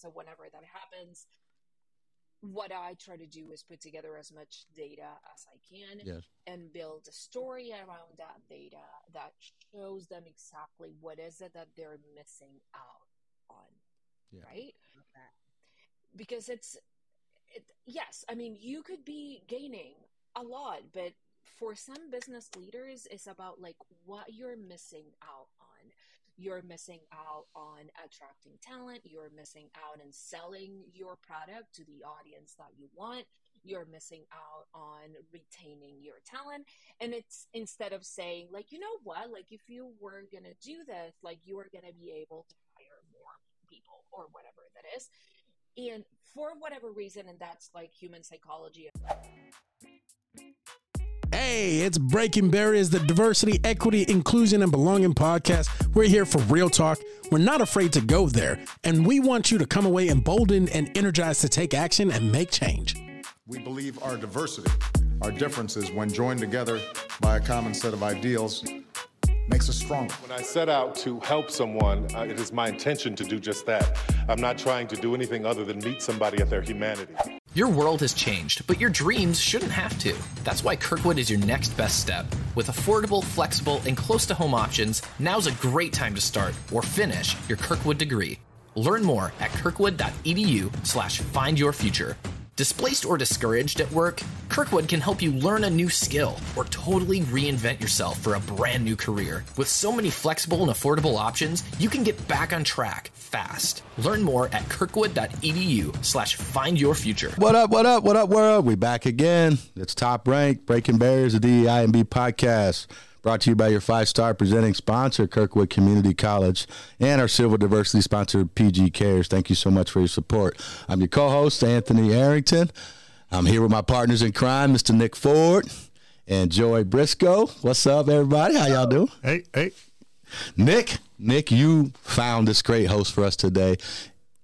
So whenever that happens, what I try to do is put together as much data as I can and build a story around that data that shows them exactly what is it that they're missing out on. Yeah. Right? Because yes, I mean, you could be gaining a lot, but for some business leaders, it's about like what you're missing out on. You're missing out on attracting talent. You're missing out on selling your product to the audience that you want. You're missing out on retaining your talent. And it's instead of saying like, you know what, like if you were going to do this, like you are going to be able to hire more people or whatever that is. And for whatever reason, and that's like human psychology. Hey, it's Breaking Barriers, the diversity, equity, inclusion, and belonging podcast. We're here for real talk. We're not afraid to go there. And we want you to come away emboldened and energized to take action and make change. We believe our diversity, our differences, when joined together by a common set of ideals, makes us stronger. When I set out to help someone, it is my intention to do just that. I'm not trying to do anything other than meet somebody at their humanity. Your world has changed, but your dreams shouldn't have to. That's why Kirkwood is your next best step. With affordable, flexible, and close-to-home options, now's a great time to start or finish your Kirkwood degree. Learn more at kirkwood.edu/findyourfuture. Displaced or discouraged at work, Kirkwood can help you learn a new skill or totally reinvent yourself for a brand new career. With so many flexible and affordable options, you can get back on track fast. Learn more at kirkwood.edu/findyourfuture. What up, world? We back again. It's Top Rank, Breaking Barriers, the DEI&B podcast. Brought to you by your five-star presenting sponsor, Kirkwood Community College, and our civil diversity sponsor, PG Cares. Thank you so much for your support. I'm your co-host, Anthony Harrington. I'm here with my partners in crime, Mr. Nick Ford and Joy Briscoe. What's up, everybody? How y'all doing? Hey. Nick, you found this great host for us today.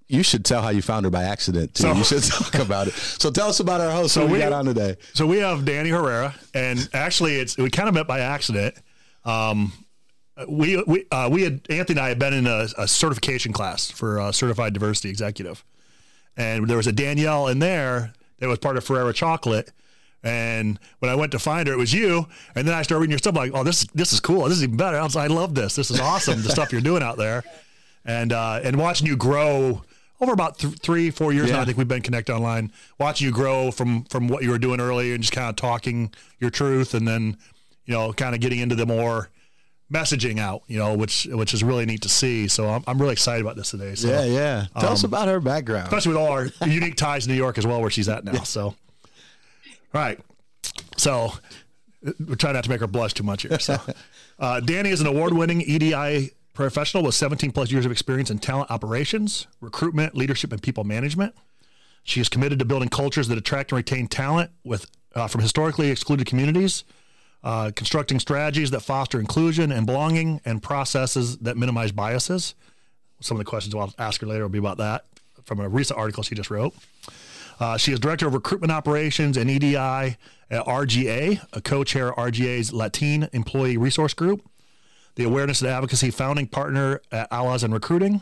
You should tell how you found her by accident, too. So, you should talk about it. So tell us about our host we got on today. So we have Dani Herrera, and actually we kind of met by accident. Anthony and I had been in a certification class for a certified diversity executive. And there was a Danielle in there that was part of Ferrera Chocolate. And when I went to find her, it was you. And then I started reading your stuff like, oh, this is cool. This is even better. I love this. This is awesome, the stuff you're doing out there. And watching you grow over about three, 4 years now, I think we've been connected online, watching you grow from what you were doing earlier and just kind of talking your truth and then, kind of getting into the more messaging out, which is really neat to see. So I'm really excited about this today. So, yeah. Tell us about her background. Especially with all our unique ties to New York as well, where she's at now. So, all right. So we're trying not to make her blush too much here. So Dani is an award-winning EDI professional with 17 plus years of experience in talent operations, recruitment, leadership, and people management. She is committed to building cultures that attract and retain talent from historically excluded communities, constructing strategies that foster inclusion and belonging, and processes that minimize biases. Some of the questions I'll ask her later will be about that from a recent article she just wrote. She is director of recruitment operations and EDI at RGA, a co-chair of RGA's Latine employee resource group, the Awareness and Advocacy Founding Partner at Allies and Recruiting,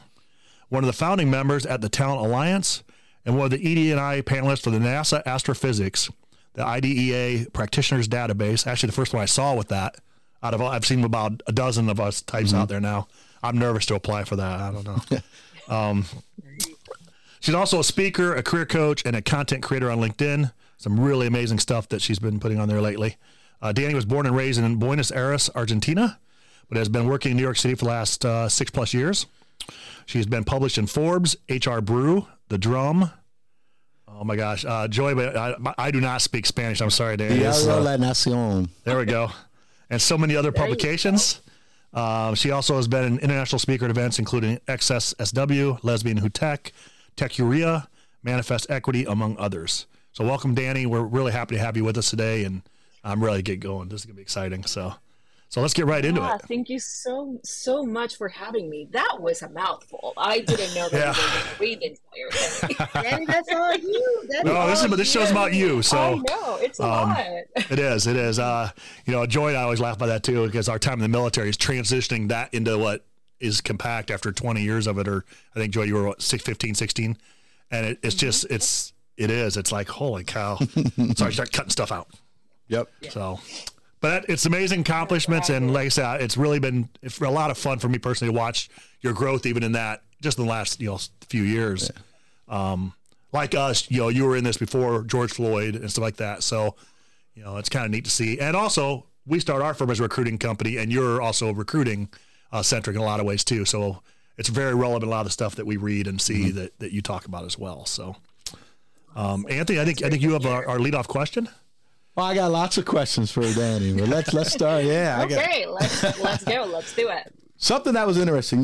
one of the founding members at the Talent Alliance, and one of the ED&I panelists for the NASA Astrophysics, the IDEA Practitioners Database. Actually, the first one I saw with that, I've seen about a dozen of us types out there now. I'm nervous to apply for that. I don't know. She's also a speaker, a career coach, and a content creator on LinkedIn. Some really amazing stuff that she's been putting on there lately. Dani was born and raised in Buenos Aires, Argentina, but has been working in New York City for the last 6+ years. She has been published in Forbes, HR Brew, The Drum. Oh my gosh, Joy, but I do not speak Spanish. I'm sorry, Dani. La Nación. There we go. And so many other publications. She also has been an international speaker at events including XSSW, Lesbian Who Tech, TechUria, Manifest Equity, among others. So welcome, Dani. We're really happy to have you with us today, and I'm really get going. This is going to be exciting, so... So let's get right into it. Thank you so much for having me. That was a mouthful. I didn't know that you were going to read the entire thing. Dani, that's all you. This show's about you. So I know it's a lot. It is. Joy and I always laugh about that too because our time in the military is transitioning that into what is compact after 20 years of it, or I think, Joy, you were what, 15, 16? And it's just, it's like, holy cow. So I start cutting stuff out. Yep. Yeah. So, but it's amazing accomplishments. And like I said, it's really been a lot of fun for me personally to watch your growth, even in that, just in the last, few years. Yeah. Like us, you were in this before George Floyd and stuff like that. So, it's kind of neat to see. And also, we start our firm as a recruiting company, and you're also recruiting centric in a lot of ways too. So it's very relevant, a lot of stuff that we read and see that you talk about as well. So, Anthony, I think you have our leadoff question. Well, I got lots of questions for Dani, but let's start. Yeah. Okay. Let's go. Let's do it. Something that was interesting.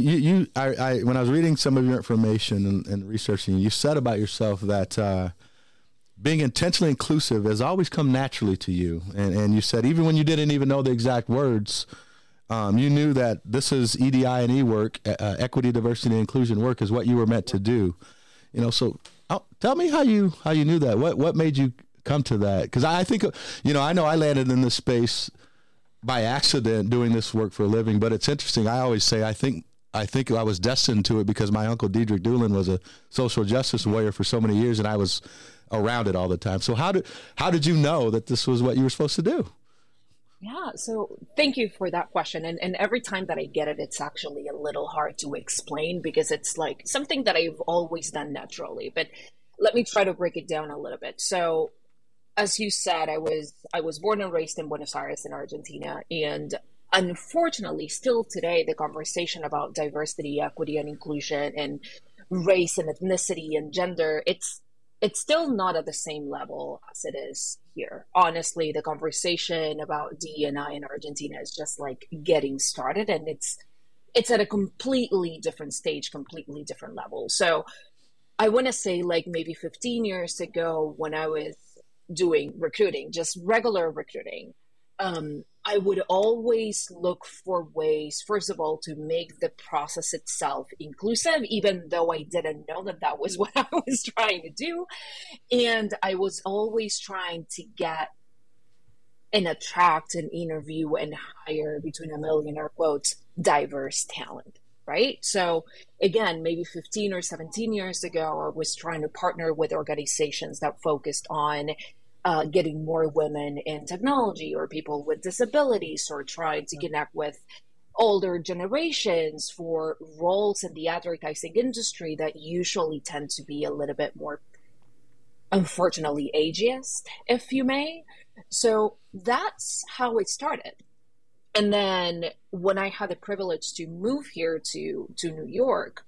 I when I was reading some of your information and researching, you said about yourself that, being intentionally inclusive has always come naturally to you. And you said, even when you didn't even know the exact words, you knew that this is EDI&E work, equity, diversity, and inclusion work is what you were meant to do. So tell me how you knew that. What made you come to that? 'Cause I think, I know I landed in this space by accident doing this work for a living, but it's interesting. I always say, I think I was destined to it because my uncle Diedrich Doolin was a social justice warrior for so many years, and I was around it all the time. So how did you know that this was what you were supposed to do? Yeah, so thank you for that question. And every time that I get it, it's actually a little hard to explain because it's like something that I've always done naturally. But let me try to break it down a little bit. So as you said, I was born and raised in Buenos Aires in Argentina, and unfortunately, still today, the conversation about diversity, equity, and inclusion, and race and ethnicity and gender, it's still not at the same level as it is here. Honestly, the conversation about DEI in Argentina is just like getting started, and it's at a completely different stage, completely different level. So I want to say like maybe 15 years ago when I was doing recruiting, just regular recruiting, I would always look for ways, first of all, to make the process itself inclusive, even though I didn't know that was what I was trying to do. And I was always trying to get and attract and interview and hire, between a million air quotes, diverse talent, right? So again, maybe 15 or 17 years ago, I was trying to partner with organizations that focused on getting more women in technology, or people with disabilities, or trying to connect with older generations for roles in the advertising industry that usually tend to be a little bit more, unfortunately, ageist, if you may. So that's how it started. And then when I had the privilege to move here to New York,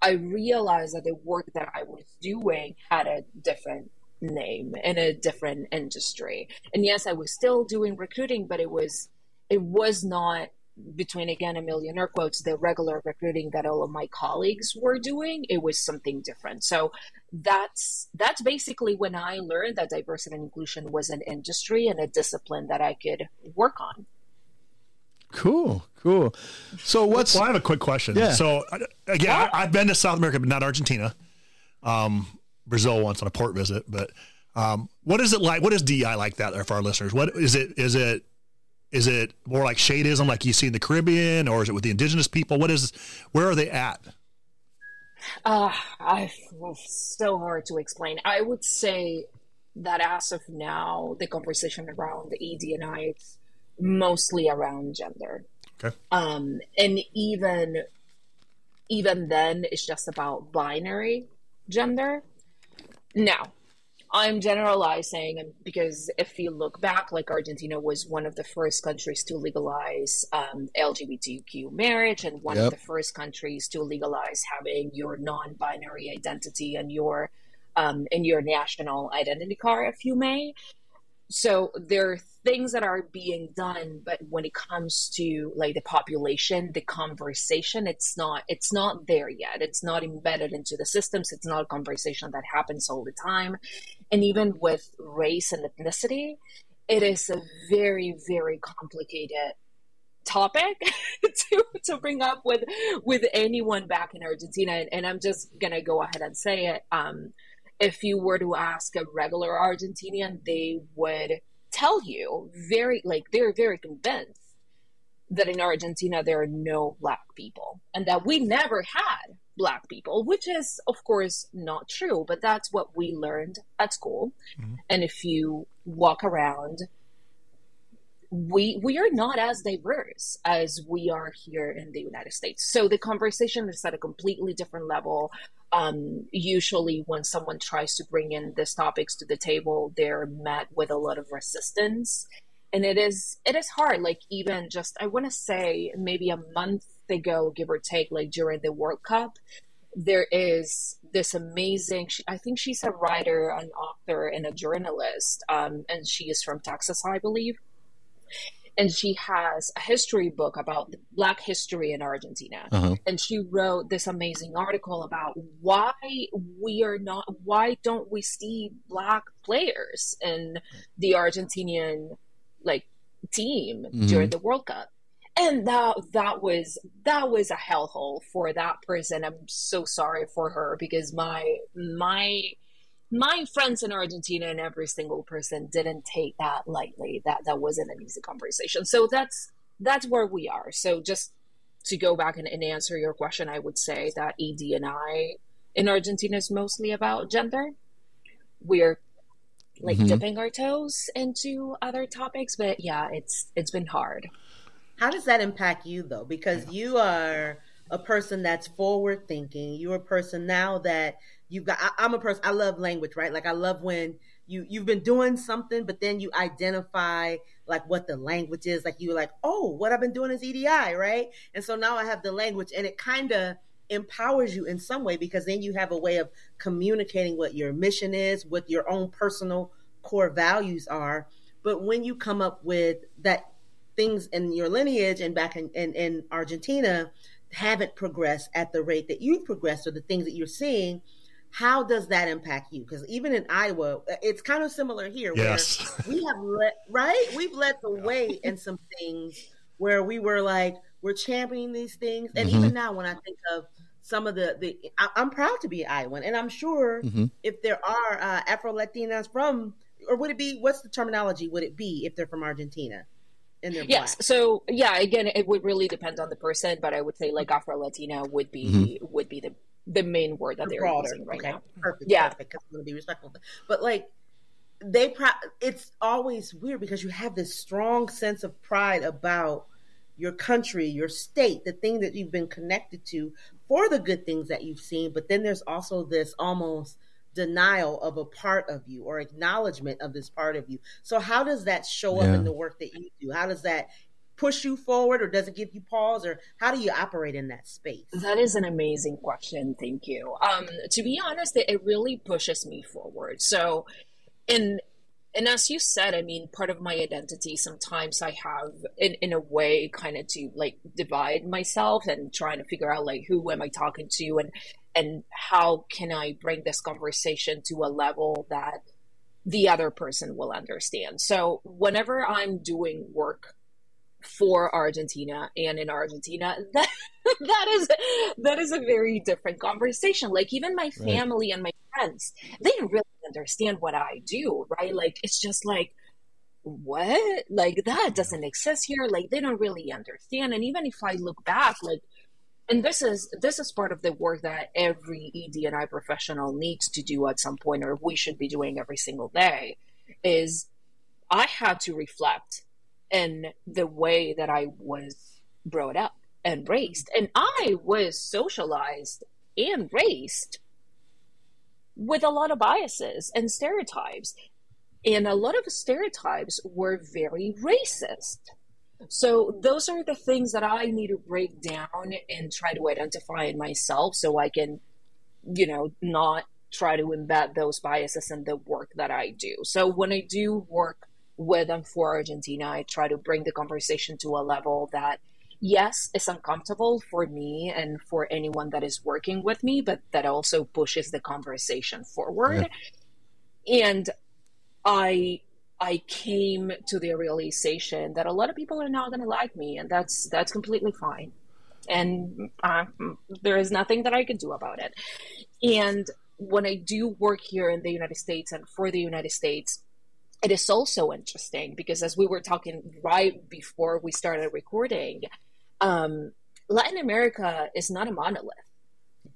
I realized that the work that I was doing had a different name in a different industry. And yes, I was still doing recruiting, but it was not, between again a million air quotes, the regular recruiting that all of my colleagues were doing. It was something different. So that's basically when I learned that diversity and inclusion was an industry and a discipline that I could work on. Cool. So what's... Well, I have a quick question. Yeah. So again, I've been to South America, but not Argentina. Brazil once on a port visit, but what is it like? What is DEI like that there for our listeners? What is it? Is it more like shadism, like you see in the Caribbean, or is it with the indigenous people? Where are they at? It's so hard to explain. I would say that as of now, the conversation around the ED&I is mostly around gender. Okay. And even then, it's just about binary gender. Now, I'm generalizing because if you look back, like Argentina was one of the first countries to legalize LGBTQ marriage, and one of the first countries to legalize having your non-binary identity and your in your national identity card, if you may. So there are things that are being done, but when it comes to like the population, the conversation, it's not there yet. It's not embedded into the systems. It's not a conversation that happens all the time. And even with race and ethnicity, it is a very, very complicated topic to bring up with anyone back in Argentina. And I'm just going to go ahead and say it. If you were to ask a regular Argentinian, they would tell you they're very convinced that in Argentina there are no Black people and that we never had Black people, which is, of course, not true, but that's what we learned at school. Mm-hmm. And if you walk around, we are not as diverse as we are here in the United States. So the conversation is at a completely different level. Usually when someone tries to bring in these topics to the table, they're met with a lot of resistance. And it is hard, like even just, I want to say maybe a month ago, give or take, like during the World Cup, there is this amazing, I think she's a writer, an author, and a journalist, and she is from Texas, I believe. And she has a history book about Black history in Argentina. Uh-huh. And she wrote this amazing article about why don't we see Black players in the Argentinian like team mm-hmm. during the World Cup. And that was a hellhole for that person. I'm so sorry for her, because my friends in Argentina and every single person didn't take that lightly. That wasn't an easy conversation. So that's where we are. So just to go back and answer your question, I would say that ED&I in Argentina is mostly about gender. We're like mm-hmm. dipping our toes into other topics, but yeah, it's been hard. How does that impact you though? Because you are a person that's forward thinking. You're a person now that you've got, I'm a person, I love language, right? Like I love when you've been doing something, but then you identify like what the language is. Like you're like, oh, what I've been doing is EDI, right? And so now I have the language, and it kind of empowers you in some way, because then you have a way of communicating what your mission is, what your own personal core values are. But when you come up with that, things in your lineage and back in Argentina haven't progressed at the rate that you've progressed, or the things that you're seeing, how does that impact you? Because even in Iowa, it's kind of similar here. Yes. Where we have led the way in some things where we were like, we're championing these things. And mm-hmm. even now, when I think of some of I'm proud to be Iowan, and I'm sure mm-hmm. if there are Afro-Latinas from, or would it be, what's the terminology would it be if they're from Argentina? Yes. Black. So yeah, again, it would really depend on the person, but I would say like Afro-Latina would be the main word that they're using right now. Perfect. Yeah. Because I'm going to be respectful. But like it's always weird, because you have this strong sense of pride about your country, your state, the thing that you've been connected to for the good things that you've seen. But then there's also this almost denial of a part of you, or acknowledgement of this part of you. So how does that show up in the work that you do? How does that push you forward, or does it give you pause, or how do you operate in that space? That is an amazing question. Thank you. To be honest, it really pushes me forward. So and as you said, I mean, part of my identity, sometimes I have in a way kind of to like divide myself and trying to figure out like, who am I talking to? And how can I bring this conversation to a level that the other person will understand? So whenever I'm doing work for Argentina and in Argentina, that is a very different conversation. Like even my family and my friends, they really understand what I do, right? Like, it's just like, what? Like that doesn't exist here. Like they don't really understand. And even if I look back, like, and this is part of the work that every ED&I professional needs to do at some point, or we should be doing every single day, is I had to reflect in the way that I was brought up and raised. And I was socialized and raised with a lot of biases and stereotypes. And a lot of stereotypes were very racist. So those are the things that I need to break down and try to identify in myself, so I can, not try to embed those biases in the work that I do. So when I do work with and for Argentina, I try to bring the conversation to a level that, yes, is uncomfortable for me and for anyone that is working with me, but that also pushes the conversation forward. Yeah. And I came to the realization that a lot of people are not going to like me, and that's completely fine. And there is nothing that I can do about it. And when I do work here in the United States and for the United States, It is also interesting because as we were talking right before we started recording, Latin America is not a monolith,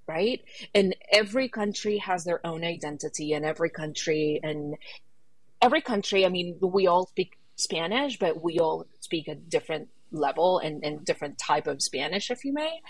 right? And every country has their own identity, and every country, I mean, we all speak Spanish, but we all speak a different level and different type of Spanish, if you may.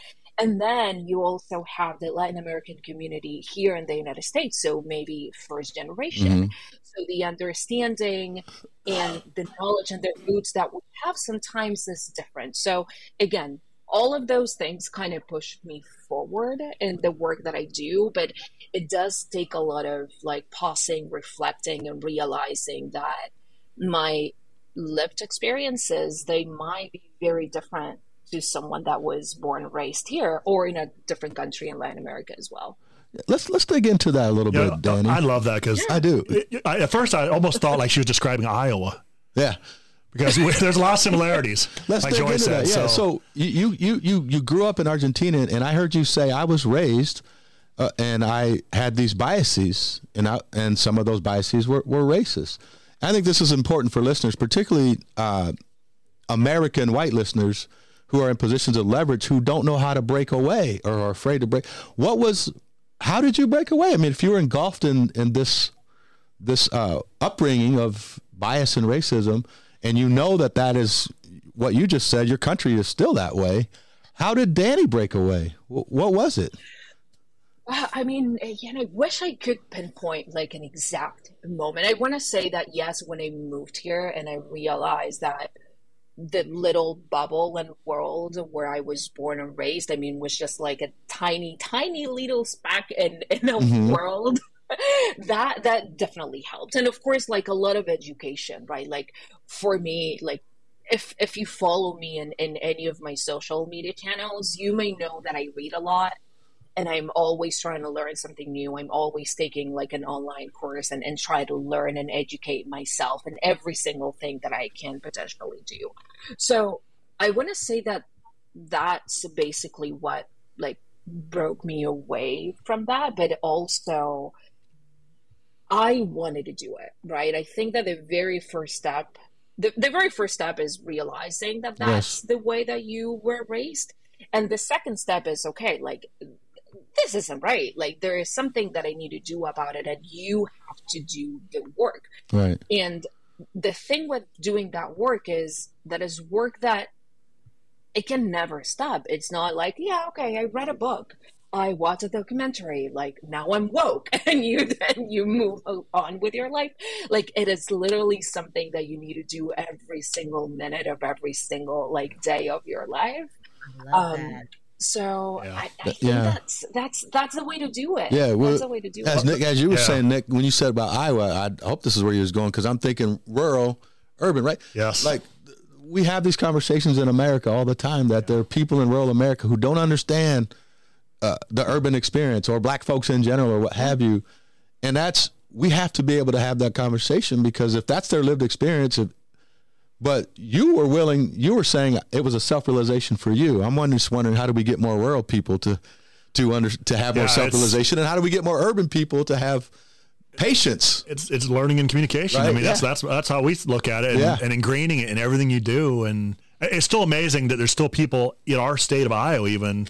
And then you also have the Latin American community here in the United States, so maybe first generation. Mm-hmm. So the understanding and the knowledge and the roots that we have sometimes is different. So again, all of those things kind of push me forward in the work that I do, but it does take a lot of like pausing, reflecting, and realizing that my lived experiences, they might be very different to someone that was born and raised here or in a different country in Latin America as well. Let's dig into that a little bit, Dani. I love that because I do. At first, I almost thought like she was describing Iowa. Yeah. Because there's a lot of similarities, like Joy said. Yeah. So you grew up in Argentina, and I heard you say I was raised and I had these biases, and some of those biases were racist. I think this is important for listeners, particularly American white listeners who are in positions of leverage, who don't know how to break away or are afraid to break. How did you break away? I mean, if you were engulfed in this upbringing of bias and racism, and you know that is what you just said, your country is still that way. How did Dani break away? What was it? I mean, I wish I could pinpoint like an exact moment. I want to say that, yes, when I moved here and I realized that the little bubble and world where I was born and raised, I mean, was just like a tiny, tiny little speck in a mm-hmm. world. That definitely helped. And of course, like a lot of education, right? Like for me, like if you follow me in any of my social media channels, you may know that I read a lot. And I'm always trying to learn something new. I'm always taking like an online course and try to learn and educate myself in every single thing that I can potentially do. So I want to say that that's basically what like broke me away from that. But also I wanted to do it, right? I think that the very first step is realizing that that's the way that you were raised. And the second step is, okay, like, this isn't right. Like, there is something that I need to do about it, and you have to do the work. Right. And the thing with doing that work is that is work that it can never stop. It's not like, I read a book, I watched a documentary, like now I'm woke, and you move on with your life. Like, it is literally something that you need to do every single minute of every single like day of your life. So yeah. I think that's the way to do it. Yeah, that's the way to do it. As you were saying, Nick, when you said about Iowa, I hope this is where you was going, because I'm thinking rural, urban, right? Yes. Like we have these conversations in America all the time that there are people in rural America who don't understand the urban experience, or black folks in general, or what have you. And we have to be able to have that conversation, because if that's their lived experience, but you were saying it was a self-realization for you. I'm just wondering, how do we get more rural people to have more self-realization, and how do we get more urban people to have patience? It's learning and communication. Right? I mean, that's how we look at it, and ingraining it in everything you do. And it's still amazing that there's still people in our state of Iowa even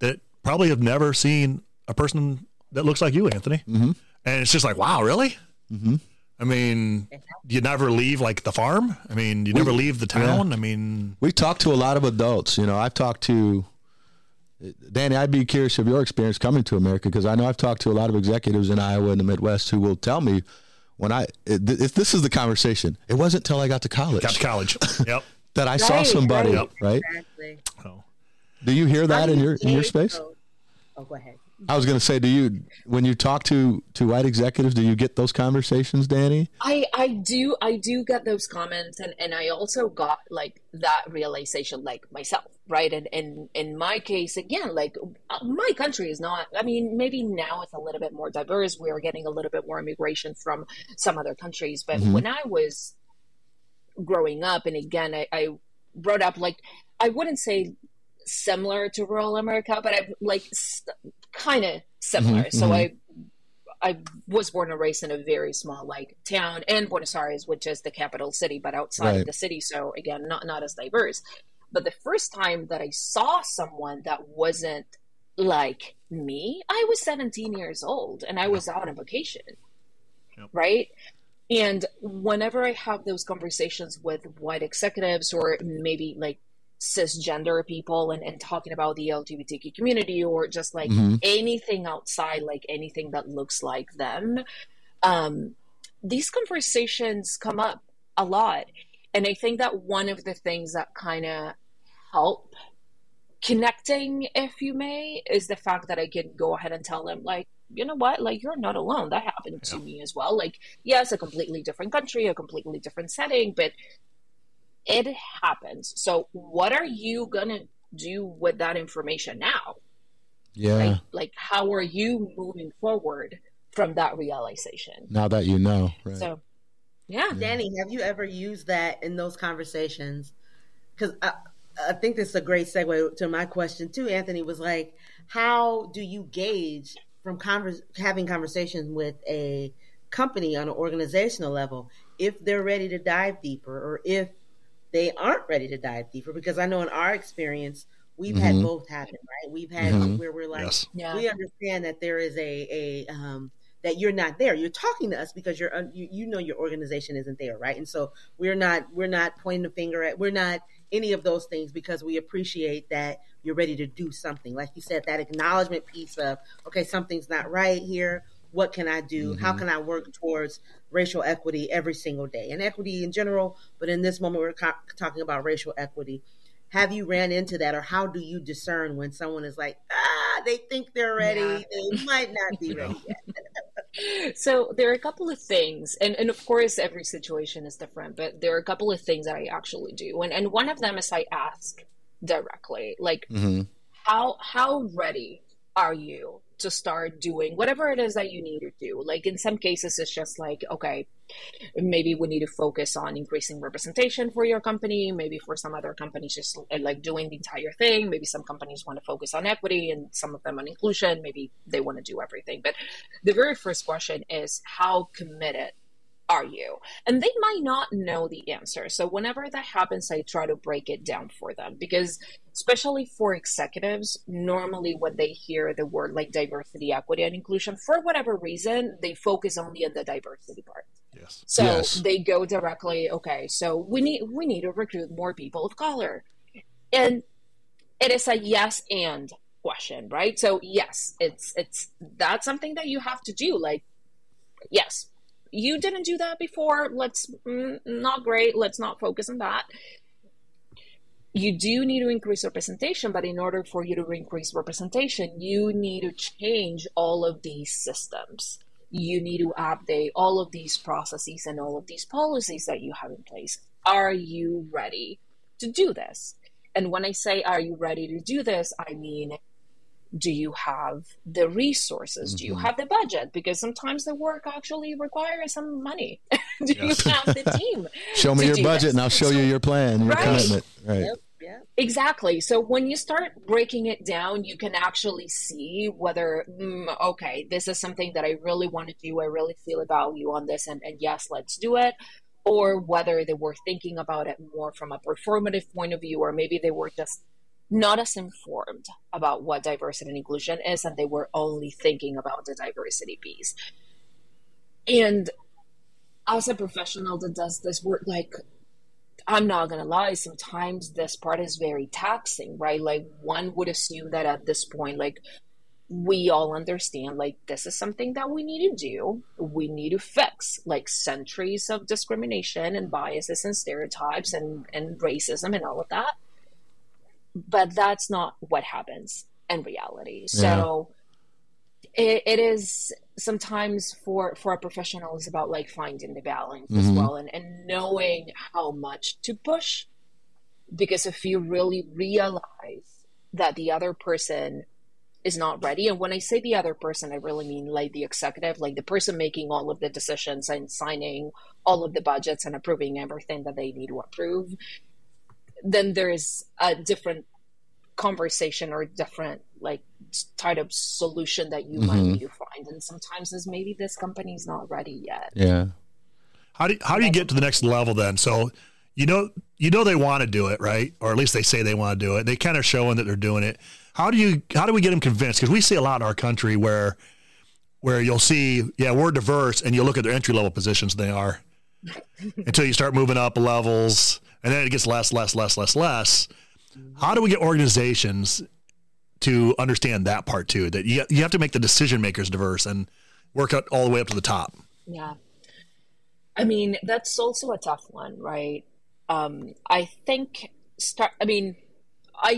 that probably have never seen a person that looks like you, Anthony. Mm-hmm. And it's just like, wow, really? Mm-hmm. I mean, you never leave like the farm. I mean, never leave the town. Yeah. I mean, we talk to a lot of adults. You know, I've talked to Dani. I'd be curious of your experience coming to America, because I know I've talked to a lot of executives in Iowa and the Midwest who will tell me if this is the conversation, it wasn't till I got to college. Yep. That I saw somebody. Right. Right? Exactly. Oh. Do you hear that in your space? Oh, go ahead. I was going to say, when you talk to white executives, do you get those conversations, Dani? I do get those comments, and I also got like that realization, like myself, right? And in my case, again, like my country is not, I mean, maybe now it's a little bit more diverse. We're getting a little bit more immigration from some other countries. But mm-hmm. when I was growing up, and again, I brought up, like, I wouldn't say similar to rural America, but I'm like kind of similar. Mm-hmm. So I I was born and raised in a very small town in Buenos Aires, which is the capital city, but outside of the city. So again, not as diverse. But the first time that I saw someone that wasn't like me, I was 17 years old and I was out on vacation. Yep. Right. And whenever I have those conversations with white executives or maybe cisgender people and talking about the LGBTQ community or just anything outside, anything that looks like them, these conversations come up a lot. And I think that one of the things that kind of help connecting, if you may, is the fact that I can go ahead and tell them you know what, you're not alone. That happened to me as well. Yes, a completely different country, a completely different setting, but it happens. So what are you going to do with that information now? Yeah. How are you moving forward from that realization? Now that you know, right? So, yeah. Dani, have you ever used that in those conversations? Because I think this is a great segue to my question too, Anthony, was how do you gauge from having conversations with a company on an organizational level, if they're ready to dive deeper or if they aren't ready to dive deeper? Because I know in our experience, we've had both happen, right? We've had where we're we understand that there is a that you're not there. You're talking to us because your organization isn't there, right? And so we're not pointing the finger at, we're not any of those things, because we appreciate that you're ready to do something. Like you said, that acknowledgement piece of, okay, something's not right here. What can I do? How can I work towards racial equity every single day? And equity in general, but in this moment, we're talking about racial equity. Have you ran into that, or how do you discern when someone is they think they're ready, they might not be ready yet? So there are a couple of things, and of course every situation is different, but there are a couple of things that I actually do. And one of them is I ask directly, how ready are you to start doing whatever it is that you need to do? In some cases, it's just okay, maybe we need to focus on increasing representation for your company. Maybe for some other companies, just doing the entire thing. Maybe some companies want to focus on equity and some of them on inclusion. Maybe they want to do everything. But the very first question is, how committed are you? And they might not know the answer. So whenever that happens, I try to break it down for them, because especially for executives, normally when they hear the word diversity, equity, and inclusion, for whatever reason, they focus only on the diversity part. Yes. So they go directly, okay, so we need to recruit more people of color. And it is a yes and question, right? So yes, it's that's something that you have to do. Yes, you didn't do that before. Not great. Let's not focus on that. You do need to increase representation, but in order for you to increase representation, you need to change all of these systems. You need to update all of these processes and all of these policies that you have in place. Are you ready to do this? And when I say, are you ready to do this? I mean, do you have the resources? Do you have the budget? Because sometimes the work actually requires some money. Do you have the team? Show me your budget and I'll show you your plan, your commitment. Right. Yep. Yeah. Exactly. So when you start breaking it down, you can actually see whether, okay, this is something that I really want to do. I really feel about you on this, and yes, let's do it. Or whether they were thinking about it more from a performative point of view, or maybe they were just not as informed about what diversity and inclusion is, and they were only thinking about the diversity piece. And as a professional that does this work, I'm not going to lie, sometimes this part is very taxing, right? One would assume that at this point, we all understand, this is something that we need to do. We need to fix, centuries of discrimination and biases and stereotypes and racism and all of that. But that's not what happens in reality. Yeah. So it is sometimes for a professional, it's about finding the balance as well, and knowing how much to push. Because if you really realize that the other person is not ready, and when I say the other person, I really mean the executive, the person making all of the decisions and signing all of the budgets and approving everything that they need to approve, then there is a different conversation or different like type of solution that you might need to find. And sometimes it's maybe this company's not ready yet. Yeah. How do you get to the next level then? So you know they want to do it, right? Or at least they say they want to do it. They kind of showing that they're doing it. How do we get them convinced? Because we see a lot in our country where you'll see, yeah, we're diverse, and you look at their entry level positions, and they are until you start moving up levels, and then it gets less. How do we get organizations to understand that part too? That you have to make the decision makers diverse and work out all the way up to the top. Yeah. I mean, that's also a tough one, right? I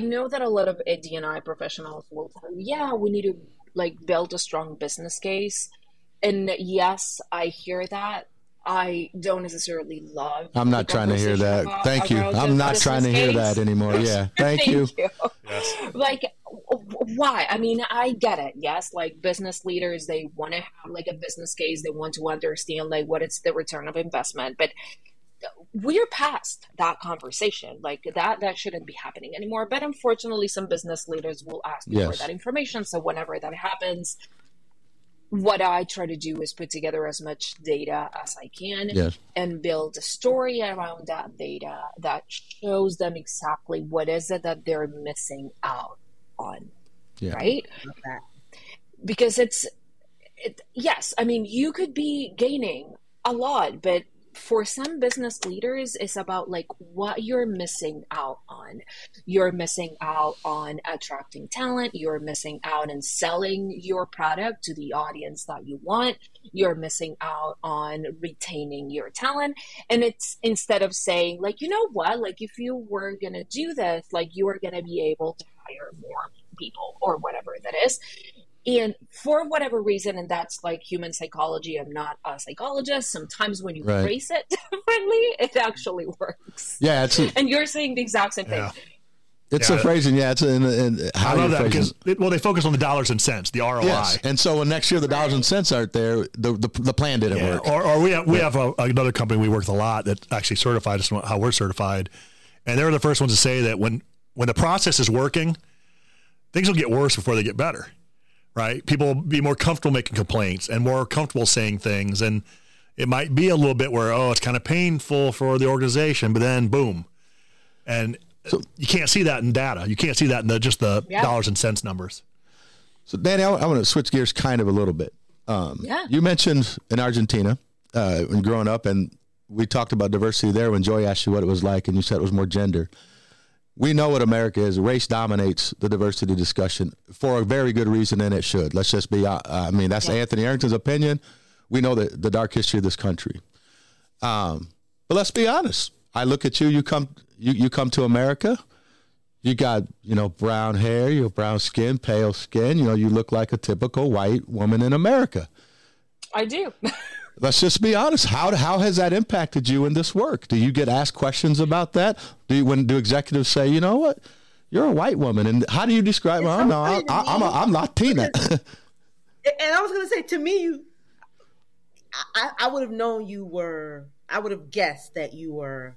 know that a lot of DEI professionals will tell you, yeah, we need to like build a strong business case. And yes, I hear that. I don't necessarily love. I'm not trying to hear that. Thank you. I'm not trying to hear that anymore. Yeah. Thank you. Yes. Like, why? I mean, I get it. Yes. Like business leaders, they want to have like a business case. They want to understand like what is the return of investment, but we're past that conversation. Like that shouldn't be happening anymore. But unfortunately, some business leaders will ask me for that information. So whenever that happens, what I try to do is put together as much data as I can and build a story around that data that shows them exactly what is it that they're missing out on. Yeah. Right? Okay. Because you could be gaining a lot, but for some business leaders, it's about like what you're missing out on. You're missing out on attracting talent. You're missing out on selling your product to the audience that you want. You're missing out on retaining your talent. And it's instead of saying like, you know what, like if you were going to do this, like you are going to be able to hire more people or whatever that is. And for whatever reason, and that's like human psychology, I'm not a psychologist, sometimes when you phrase it differently, it actually works. Yeah. And you're saying the exact same thing. Yeah. It's a phrasing. Yeah. It's in how I love that because, they focus on the dollars and cents, the ROI. Yes. And so when next year the dollars and cents aren't there, the plan didn't work. Or we have another company we work with a lot that actually certified us how we're certified. And they're the first ones to say that when the process is working, things will get worse before they get better. Right? People will be more comfortable making complaints and more comfortable saying things. And it might be a little bit where, it's kind of painful for the organization, but then boom. And you can't see that in data. You can't see that in the dollars and cents numbers. So Dani, I want to switch gears kind of a little bit. You mentioned in Argentina when growing up, and we talked about diversity there when Joy asked you what it was like, and you said it was more gender. We know what America is. Race dominates the diversity discussion for a very good reason, and it should. Let's just be, that's Anthony Harrington's opinion. We know the dark history of this country. But let's be honest. I look at you, you come to America, you got, brown hair, you have brown skin, pale skin, you look like a typical white woman in America. I do. Let's just be honest. How has that impacted you in this work? Do you get asked questions about that? Do executives say, you know what, you're a white woman, and how do you describe? Well, no, I'm Latina. And I was going to say, to me, I would have known you were. I would have guessed that you were,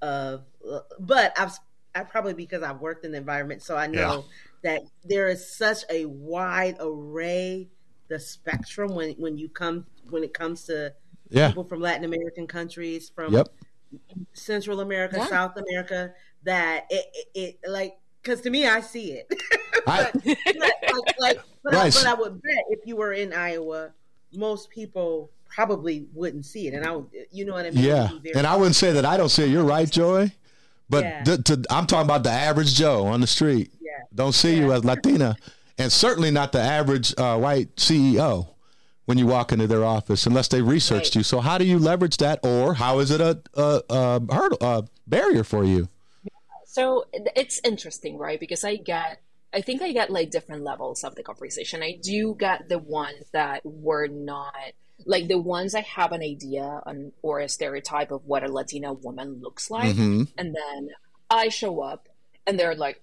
but I probably because I've worked in the environment, so I know that there is such a wide array, the spectrum when it comes to people from Latin American countries, from Central America, South America, that it like, because to me, I see it. But I would bet if you were in Iowa, most people probably wouldn't see it. And I would, you know what I mean? Yeah. And I wouldn't say that I don't see it. You're right, Joy. But I'm talking about the average Joe on the street. Yeah. Don't see you as Latina, and certainly not the average white CEO. When you walk into their office, unless they researched you. So how do you leverage that, or how is it a hurdle, a barrier for you? So it's interesting, right? Because I think I get like different levels of the conversation. I do get the ones that were not like the ones I have an idea on or a stereotype of what a Latina woman looks like. Mm-hmm. And then I show up and they're like,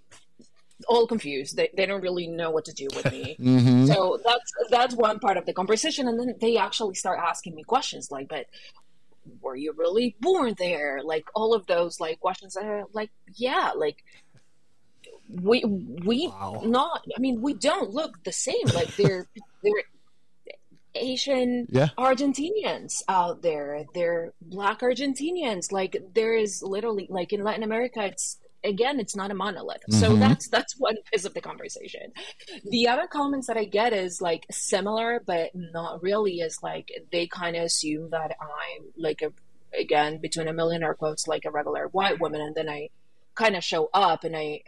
all confused. They don't really know what to do with me. Mm-hmm. So that's one part of the conversation. And then they actually start asking me questions like, but were you really born there? Like all of those like questions that are like, yeah, like we wow. not, I mean, we don't look the same. Like they're Asian yeah. Argentinians out there. They're Black Argentinians. Like there is literally, like in Latin America, it's, again, it's not a monolith. Mm-hmm. So that's one piece of the conversation. The other comments that I get is like similar, but not really, is like they kind of assume that I'm like a, again, between a million air quotes, like a regular white woman. And then I kind of show up and I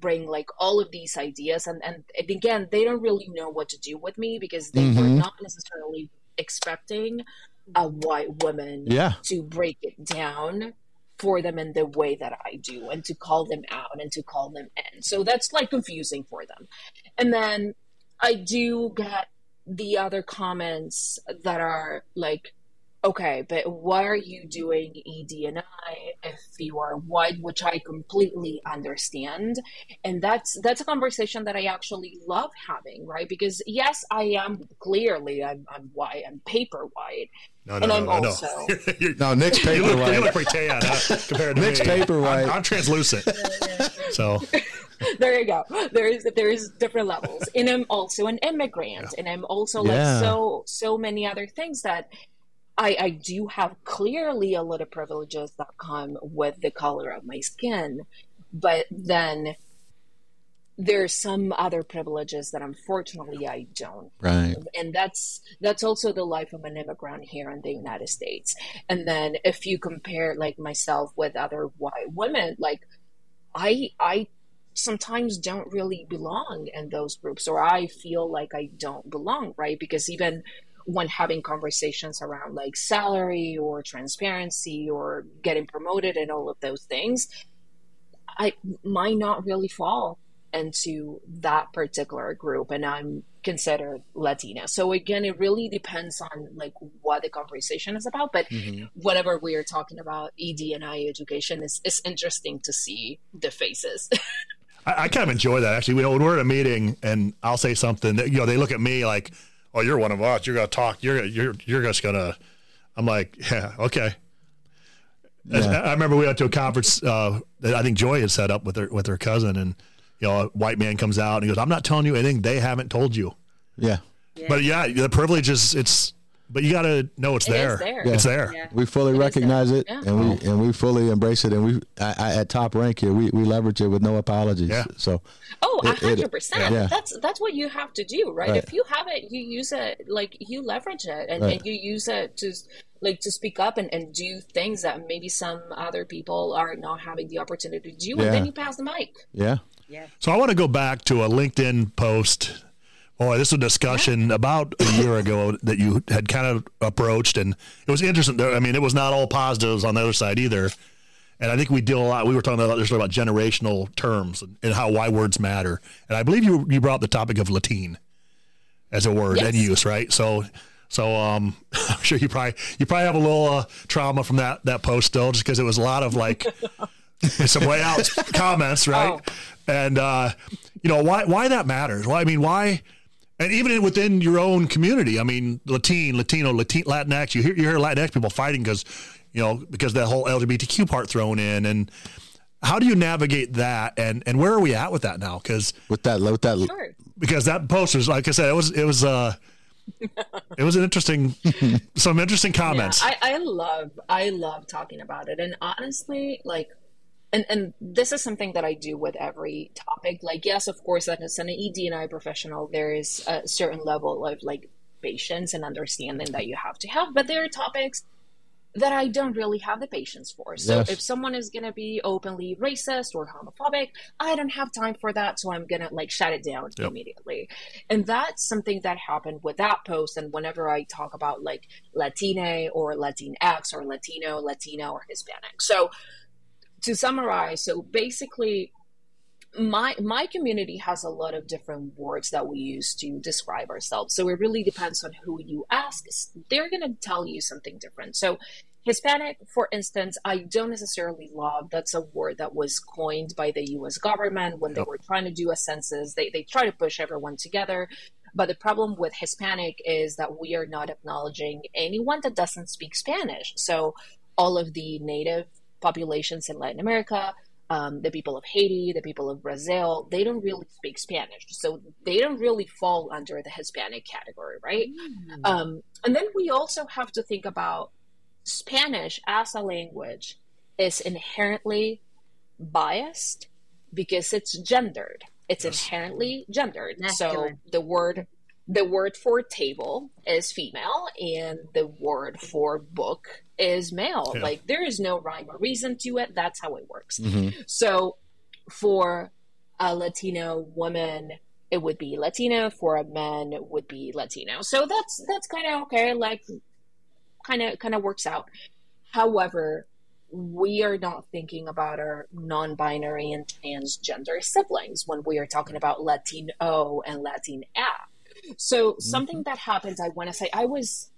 bring like all of these ideas. And again, they don't really know what to do with me because they mm-hmm. were not necessarily expecting a white woman yeah. to break it down for them in the way that I do, and to call them out and to call them in. So that's like confusing for them. And then I do get the other comments that are like, okay, but why are you doing ED&I if you are white, which I completely understand. And that's a conversation that I actually love having, right? Because yes, I am clearly, I'm white, I'm paper white. No. No, Nick's paper white. You look pretty tan compared to Nick's me. Paper white. I'm translucent. So there you go. There is different levels. And I'm also an immigrant. Yeah. And I'm also like yeah. so many other things that I do have clearly a lot of privileges that come with the color of my skin, but then there's some other privileges that unfortunately I don't. Right. And that's also the life of an immigrant here in the United States. And then if you compare like myself with other white women, like I sometimes don't really belong in those groups, or I feel like I don't belong, right? Because even when having conversations around like salary or transparency or getting promoted and all of those things, I might not really fall into that particular group, and I'm considered Latina. So again, it really depends on like what the conversation is about, but mm-hmm. whatever we are talking about, ED&I education, it's interesting to see the faces. I kind of enjoy that actually. You know, when we're at a meeting and I'll say something that, you know, they look at me like, oh, you're one of us. You're going to talk. You're just going to, I'm like, yeah, okay. Yeah. I remember we went to a conference that I think Joy had set up with her cousin, and, you know, a white man comes out and he goes, I'm not telling you anything they haven't told you. Yeah. Yeah. But yeah, the privilege is but you got to know it's there. There. Yeah. It's there. Yeah. We fully recognize it, yeah. and we fully embrace it. And I at Top Rank here, we leverage it with no apologies. Yeah. So. Oh, 100%. Yeah. That's what you have to do, right? If you have it, you use it, like you leverage it, and you use it to like to speak up and do things that maybe some other people are not having the opportunity to do, and then you pass the mic. Yeah. Yeah. So I want to go back to a LinkedIn post. Boy, this was a discussion about a year ago that you had kind of approached, and it was interesting. I mean, it was not all positives on the other side either. And I think we deal a lot. We were talking about generational terms and how why words matter. And I believe you brought up the topic of Latine as a word and use, right? So I'm sure you probably have a little trauma from that post still, just because it was a lot of like some way out comments, right? Oh. And you know why that matters. Why, I mean, why. And even within your own community, I mean, Latino, Latinx, you hear Latinx people fighting because that whole LGBTQ part thrown in. And how do you navigate that? And where are we at with that now? Because that post was, like I said, it was an interesting, some interesting comments. Yeah, I love talking about it. And honestly, like, And this is something that I do with every topic. Like, yes, of course, as an ED&I professional, there is a certain level of like patience and understanding that you have to have. But there are topics that I don't really have the patience for. So if someone is going to be openly racist or homophobic, I don't have time for that. So I'm going to like shut it down immediately. And that's something that happened with that post. And whenever I talk about like Latina or Latinx or Latino or Hispanic. So to summarize, so basically my community has a lot of different words that we use to describe ourselves. So it really depends on who you ask. They're going to tell you something different. So Hispanic, for instance, I don't necessarily love. That's a word that was coined by the U.S. government when they were trying to do a census. They try to push everyone together. But the problem with Hispanic is that we are not acknowledging anyone that doesn't speak Spanish. So all of the native populations in Latin America, the people of Haiti, the people of Brazil, they don't really speak Spanish. So they don't really fall under the Hispanic category, right? Mm. And then we also have to think about Spanish as a language is inherently biased because it's gendered. It's inherently gendered. Masculine. So the word for table is female and the word for book is male. Yeah. Like there is no rhyme or reason to it. That's how it works. Mm-hmm. So for a Latino woman, it would be Latina. For a man, it would be Latino. So that's kind of okay. Like kind of works out. However, we are not thinking about our non-binary and transgender siblings when we are talking about Latino and Latina. So something that happened, I want to say, I was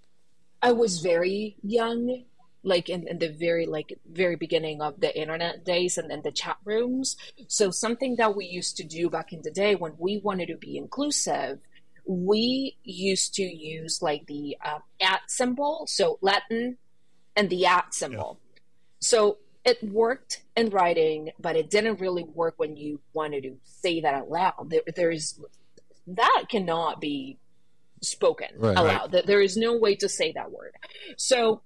very young, like in the very beginning of the internet days and then the chat rooms. So something that we used to do back in the day when we wanted to be inclusive, we used to use like the at symbol, so Latin and the at symbol. Yeah. So it worked in writing, but it didn't really work when you wanted to say that out loud. That cannot be spoken aloud. Right. There is no way to say that word. So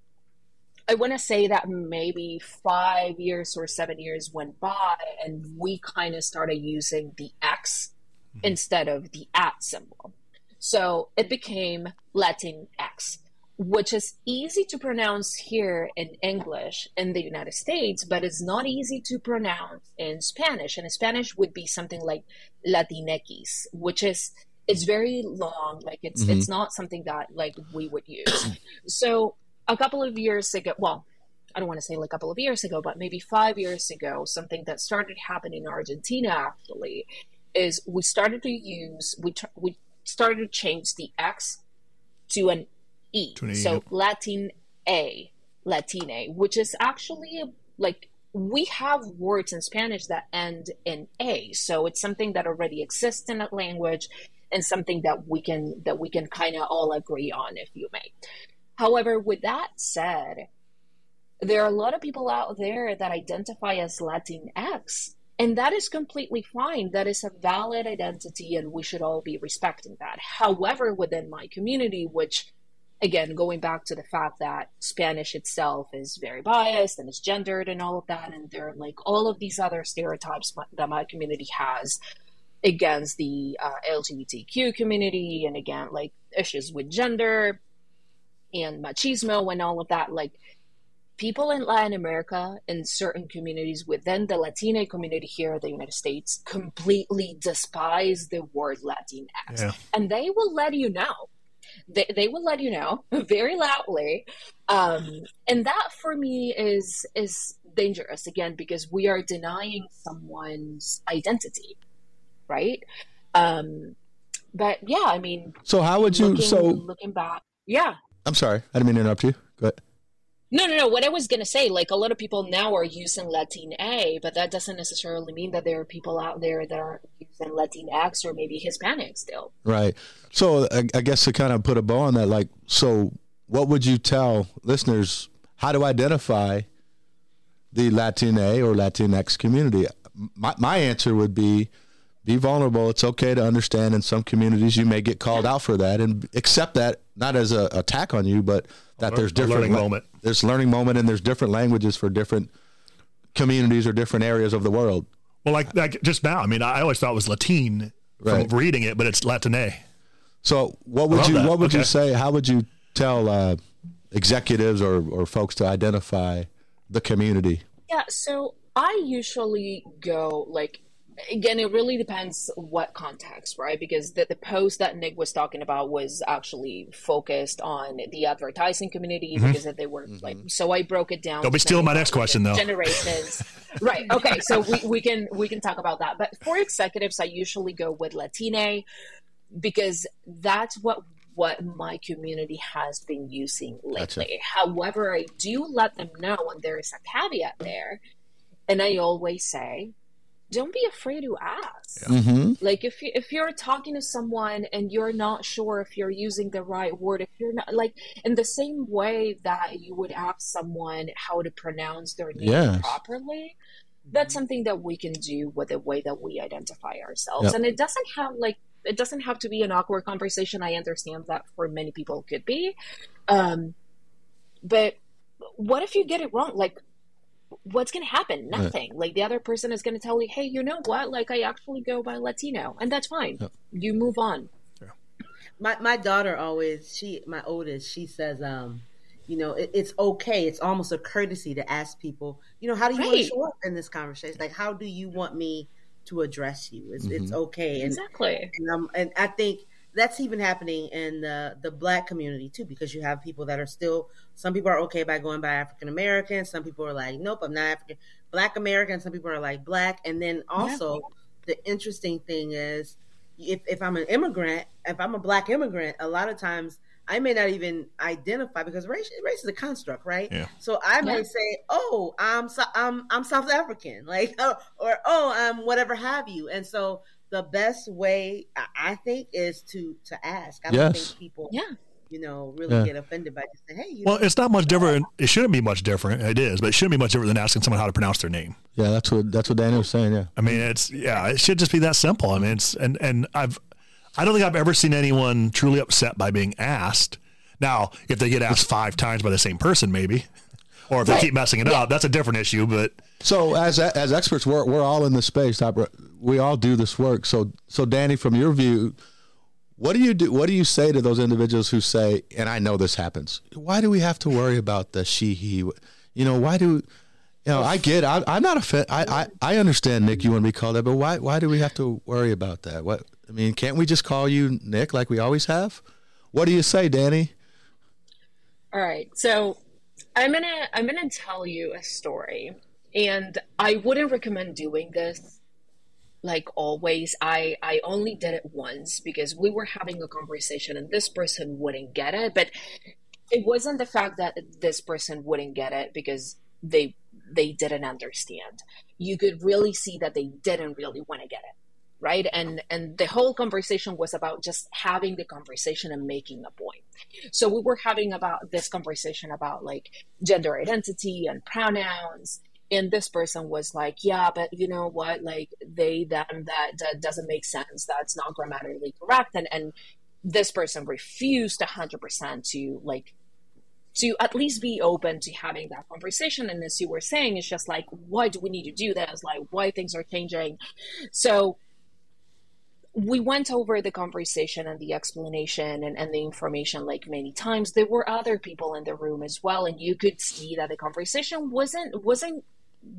I want to say that maybe 5 years or 7 years went by and we kind of started using the X instead of the at symbol. So it became Latinx, which is easy to pronounce here in English in the United States, but it's not easy to pronounce in Spanish. And in Spanish would be something like Latinx, which is, it's very long. Like it's not something that like we would use. So a couple of years ago, well, I don't want to say like a couple of years ago, but maybe 5 years ago, something that started happening in Argentina actually is we started to change the X to an E. So Latine, which is actually like we have words in Spanish that end in A. So it's something that already exists in a language and something that we can kind of all agree on, if you may. However, with that said, there are a lot of people out there that identify as Latinx, and that is completely fine. That is a valid identity and we should all be respecting that. However, within my community, which again, going back to the fact that Spanish itself is very biased and it's gendered and all of that, and there are like all of these other stereotypes that my community has against the LGBTQ community, and again, like issues with gender and machismo and all of that. Like people in Latin America and certain communities within the Latina community here in the United States completely despise the word Latinx, and they will let you know. They will let you know very loudly. And that for me is dangerous, again, because we are denying someone's identity, right? But yeah, I mean. So how would you, looking back, I'm sorry. I didn't mean to interrupt you. Go ahead. No. What I was going to say, like a lot of people now are using Latina, but that doesn't necessarily mean that there are people out there that are using Latinx or maybe Hispanic still. Right. So I guess to kind of put a bow on that, like, so what would you tell listeners how to identify the Latina or Latinx community? My answer would be vulnerable. It's okay to understand in some communities you may get called out for that and accept that, not as an attack on you, but that there's different there's learning moment and there's different languages for different communities or different areas of the world. Well, like just now, I mean, I always thought it was Latine from reading it, but it's Latine. So what would you say, how would you tell executives or folks to identify the community? Yeah. So I usually go like, again, it really depends what context, right? Because the post that Nick was talking about was actually focused on the advertising community because they were like, so I broke it down. Don't be stealing my next question though. Generations. Right. Okay. So we can talk about that. But for executives, I usually go with Latine because that's what my community has been using lately. Gotcha. However, I do let them know, and there is a caveat there. And I always say, don't be afraid to ask. Like if you're talking to someone and you're not sure if you're using the right word, if you're not, like in the same way that you would ask someone how to pronounce their name properly, that's something that we can do with the way that we identify ourselves. Yep. And it doesn't have like, it doesn't have to be an awkward conversation. I understand that for many people it could be. But what if you get it wrong? Like, what's going to happen? Nothing. Right. Like, the other person is going to tell you, hey, you know what? Like, I actually go by Latino. And that's fine. Yep. You move on. Yeah. My daughter always, my oldest, she says, you know, it's okay. It's almost a courtesy to ask people, you know, how do you want to show up in this conversation? Like, how do you want me to address you? It's okay. And, exactly. And I think that's even happening in the Black community too, because you have people that are still, some people are okay by going by African-American. Some people are like, nope, I'm not African. Black American. Some people are like Black. And then also the interesting thing is if I'm an immigrant, if I'm a Black immigrant, a lot of times I may not even identify because race is a construct, right? Yeah. So I may say, "Oh, I'm South African," like, or "Oh, I'm whatever have you." And so the best way I think is to ask. I don't think people, you know, really get offended by just saying, "Hey." You it's not much different. It shouldn't be much different. It is, but it shouldn't be much different than asking someone how to pronounce their name. Yeah, that's what Dani was saying. Yeah, I mean, it should just be that simple. I mean, it's and I don't think I've ever seen anyone truly upset by being asked. Now, if they get asked 5 times by the same person, maybe, or if they keep messing it up, that's a different issue. But so, as experts, we're all in this space. We all do this work. So Dani, from your view, what do you do? What do you say to those individuals who say, and I know this happens, why do we have to worry about the she, he? You know, why do? You know, I get. I'm not offended. I understand, Nick. You want to be called that, but why do we have to worry about that? What? I mean, can't we just call you Nick like we always have? What do you say, Dani? All right. So I'm gonna tell you a story. And I wouldn't recommend doing this like always. I only did it once because we were having a conversation and this person wouldn't get it. But it wasn't the fact that this person wouldn't get it because they didn't understand. You could really see that they didn't really want to get it. Right. And the whole conversation was about just having the conversation and making a point. So we were having about this conversation about like gender identity and pronouns. And this person was like, yeah, but you know what? Like they, them, that doesn't make sense. That's not grammatically correct. And this person refused 100% to like, to at least be open to having that conversation. And as you were saying, it's just like, why do we need to do this? Like why things are changing. So we went over the conversation and the explanation and the information like many times. There were other people in the room as well, and you could see that the conversation wasn't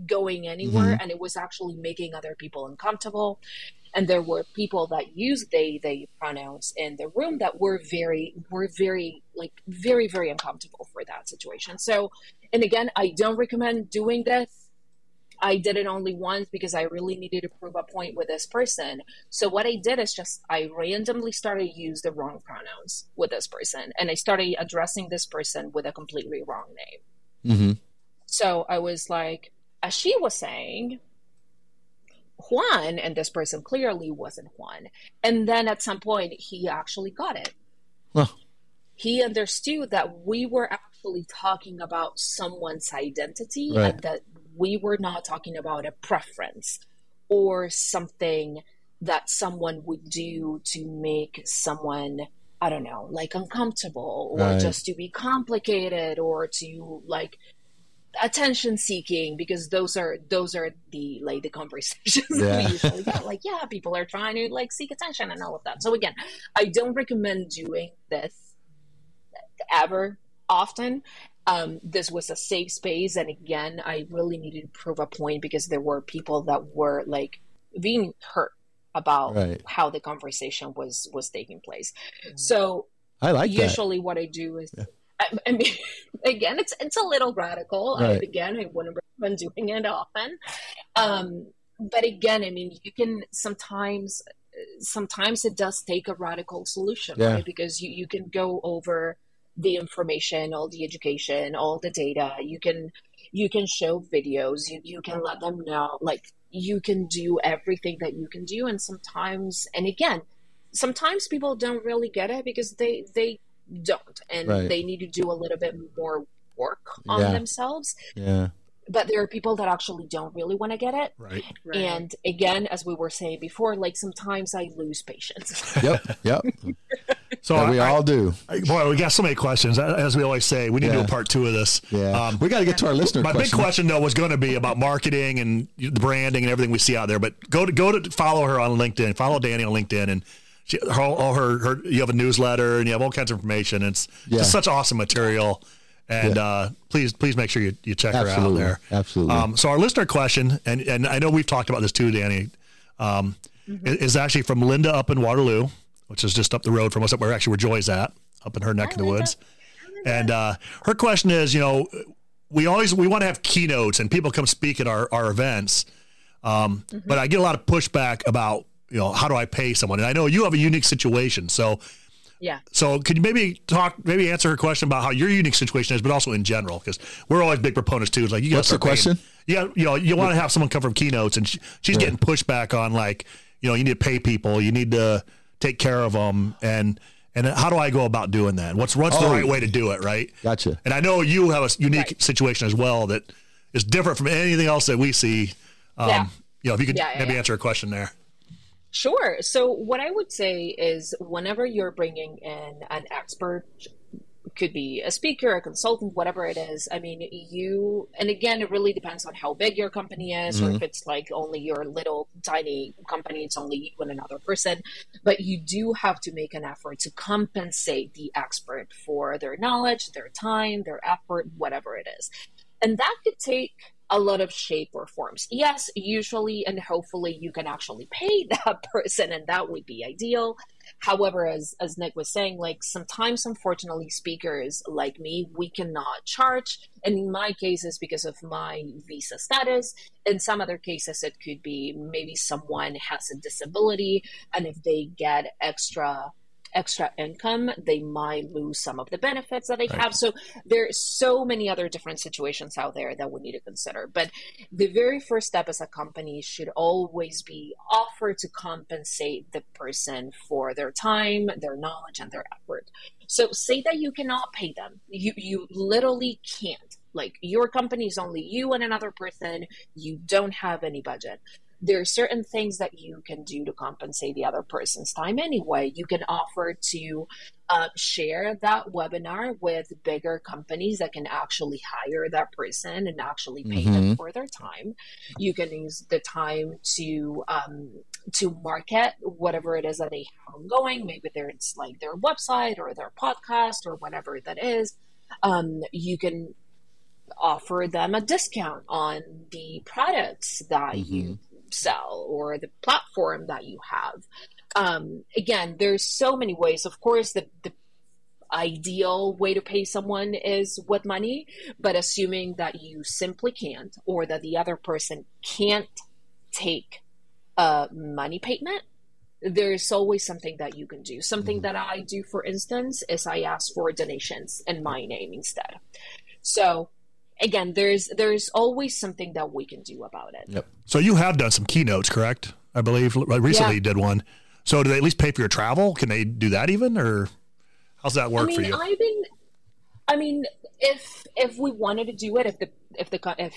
going anywhere, and it was actually making other people uncomfortable. And there were people that used they pronouns in the room that were very like very, very uncomfortable for that situation. So, and again, I don't recommend doing this. I did it only once because I really needed to prove a point with this person. So what I did is just, I randomly started to use the wrong pronouns with this person. And I started addressing this person with a completely wrong name. Mm-hmm. So I was like, as she was saying, Juan, and this person clearly wasn't Juan. And then at some point, he actually got it. Well. He understood that we were actually talking about someone's identity and that we were not talking about a preference or something that someone would do to make someone, I don't know, like uncomfortable or just to be complicated or to like attention seeking, because those are the like the conversations we usually get. Like, yeah, people are trying to like seek attention and all of that. So again, I don't recommend doing this ever often. This was a safe space, and again, I really needed to prove a point because there were people that were like being hurt about how the conversation was taking place. So I like usually that. What I do is, I mean, again, it's a little radical. And again, I wouldn't recommend doing it often. But again, I mean, you can sometimes it does take a radical solution, right? Because you can go over the information, all the education, all the data. You can show videos, you can let them know, like you can do everything that you can do. And sometimes people don't really get it because they don't, and they need to do a little bit more work on themselves. but there are people that actually don't really want to get it. Right. Right. And again, as we were saying before, like sometimes I lose patience. Yep. Yep. So yeah, we all do. Boy, we got so many questions. As we always say, we need to do a part two of this. Yeah. We got to get to our listener. My big question though was going to be about marketing and the branding and everything we see out there. But go to follow her on LinkedIn. Follow Dani on LinkedIn, and all her you have a newsletter and you have all kinds of information. It's just such awesome material. And please make sure you check her out there. Absolutely. So our listener question, and I know we've talked about this too, Dani, is actually from Linda up in Waterloo, which is just up the road from us, where Joy's at, up in her neck of the woods. And her question is, you know, we want to have keynotes and people come speak at our events, but I get a lot of pushback about, you know, how do I pay someone? And I know you have a unique situation, so. Yeah. So could you maybe answer her question about how your unique situation is, but also in general, because we're always big proponents too. It's like, what's the question? Yeah. You know, you want to have someone come from keynotes, and she's getting pushback on, like, you know, you need to pay people, you need to take care of them. And how do I go about doing that? What's the right way to do it? Right. Gotcha. And I know you have a unique situation as well that is different from anything else that we see. You know, if you could maybe answer a question there. Sure. So what I would say is whenever you're bringing in an expert, could be a speaker, a consultant, whatever it is, I mean, and again, it really depends on how big your company is, or if it's like only your little tiny company, it's only you and another person, but you do have to make an effort to compensate the expert for their knowledge, their time, their effort, whatever it is. And that could take a lot of shape or forms. Yes, usually and hopefully you can actually pay that person, and that would be ideal. However, as Nick was saying, like sometimes, unfortunately, speakers like me, we cannot charge. And in my cases, because of my visa status, in some other cases, it could be maybe someone has a disability, and if they get extra income, they might lose some of the benefits that they have. So there's so many other different situations out there that we need to consider. But the very first step as a company should always be offer to compensate the person for their time, their knowledge, and their effort. So say that you cannot pay them. You literally can't. Like your company is only you and another person. You don't have any budget. There are certain things that you can do to compensate the other person's time anyway. You can offer to share that webinar with bigger companies that can actually hire that person and actually pay them for their time. You can use the time to market whatever it is that they have ongoing. Maybe it's like their website or their podcast or whatever that is. You can offer them a discount on the products that you sell or the platform that you have. Again, there's so many ways. Of course, the ideal way to pay someone is with money, but assuming that you simply can't, or that the other person can't take a money payment, there's always something that you can do. Something that I do, for instance, is I ask for donations in my name instead. So again, there's always something that we can do about it. Yep. So you have done some keynotes, correct? I believe I recently did one. So do they at least pay for your travel? Can they do that even, or how's that work for you? If we wanted to do it, if the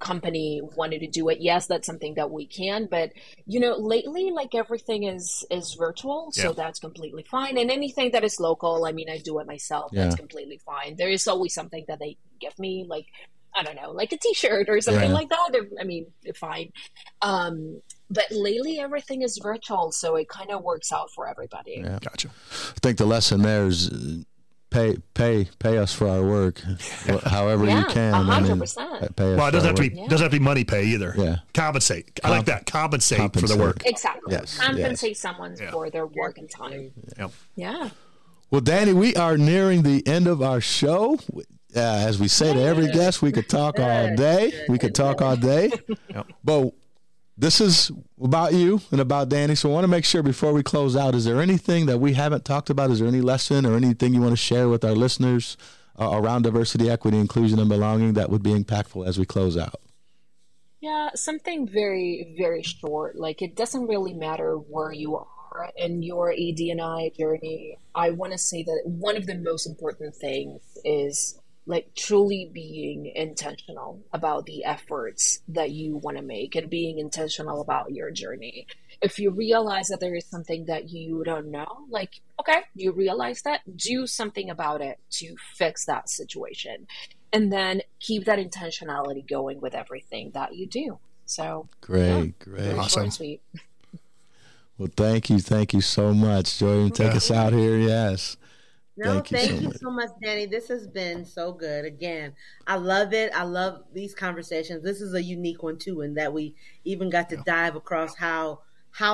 company wanted to do it, yes, that's something that we can. But you know, lately, like everything is virtual, so that's completely fine. And anything that is local, I mean, I do it myself. Yeah. That's completely fine. There is always something that they give me, like I don't know, like a T-shirt or something like that. I mean, fine. But lately, everything is virtual, so it kind of works out for everybody. Yeah, gotcha. I think the lesson there is. Pay us for our work, however you can. 100%. I mean, well, it doesn't have to be money pay either. Yeah, compensate. I like that. Compensate for the work. Exactly. Yes. Compensate someone for their work and time. Yeah. Yeah. Well, Dani, we are nearing the end of our show. As we say to every guest, we could talk all day. But this is about you and about Dani. So I want to make sure before we close out, is there anything that we haven't talked about? Is there any lesson or anything you want to share with our listeners around diversity, equity, inclusion, and belonging that would be impactful as we close out? Yeah, something very, very short. Like it doesn't really matter where you are in your ED&I journey. I want to say that one of the most important things is like truly being intentional about the efforts that you want to make and being intentional about your journey. If you realize that there is something that you don't know, like, okay, you realize that, do something about it to fix that situation. And then keep that intentionality going with everything that you do. So great. Awesome. Sweet. Well, thank you so much, Joy. Take us out here. Yes. Thank you so much, Dani. This has been so good. Again, I love it. I love these conversations. This is a unique one too, in that we even got to dive across how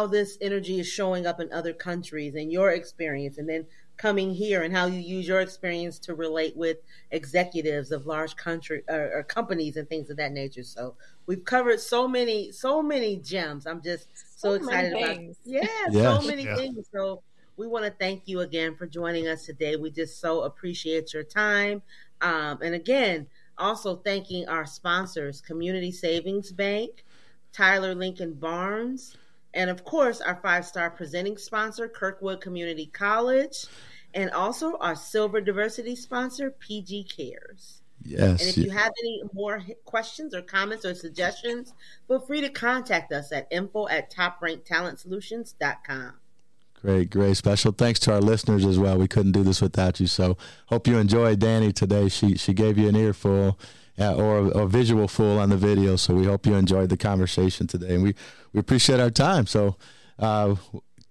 this energy is showing up in other countries and your experience, and then coming here and how you use your experience to relate with executives of large country or companies and things of that nature. So we've covered so many gems. I'm just so excited about it. So many things. So we want to thank you again for joining us today. We just so appreciate your time. And again, also thanking our sponsors, Community Savings Bank, Tyler Lincoln Barnes, and of course, our 5-star presenting sponsor, Kirkwood Community College, and also our silver diversity sponsor, PG Cares. Yes. And if you have any more questions or comments or suggestions, feel free to contact us at info@topranktalentsolutions.com. Great. Special thanks to our listeners as well. We couldn't do this without you. So hope you enjoyed Dani today. She gave you an earful or a visual full on the video. So we hope you enjoyed the conversation today. And we appreciate our time. So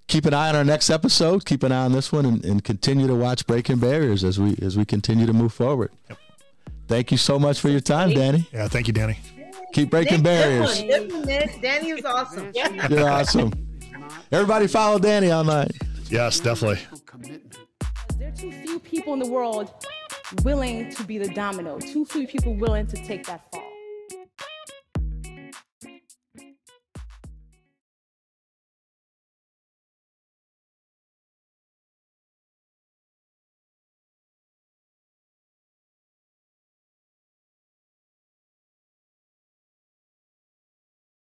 keep an eye on our next episode. Keep an eye on this one and continue to watch Breaking Barriers as we continue to move forward. Yep. Thank you so much for your time, Dani. Yeah, thank you, Dani. Keep breaking barriers. Good one, Nick. Dani is awesome. You're awesome. Everybody follow Dani online. Yes, definitely. There are too few people in the world willing to be the domino. Too few people willing to take that fall.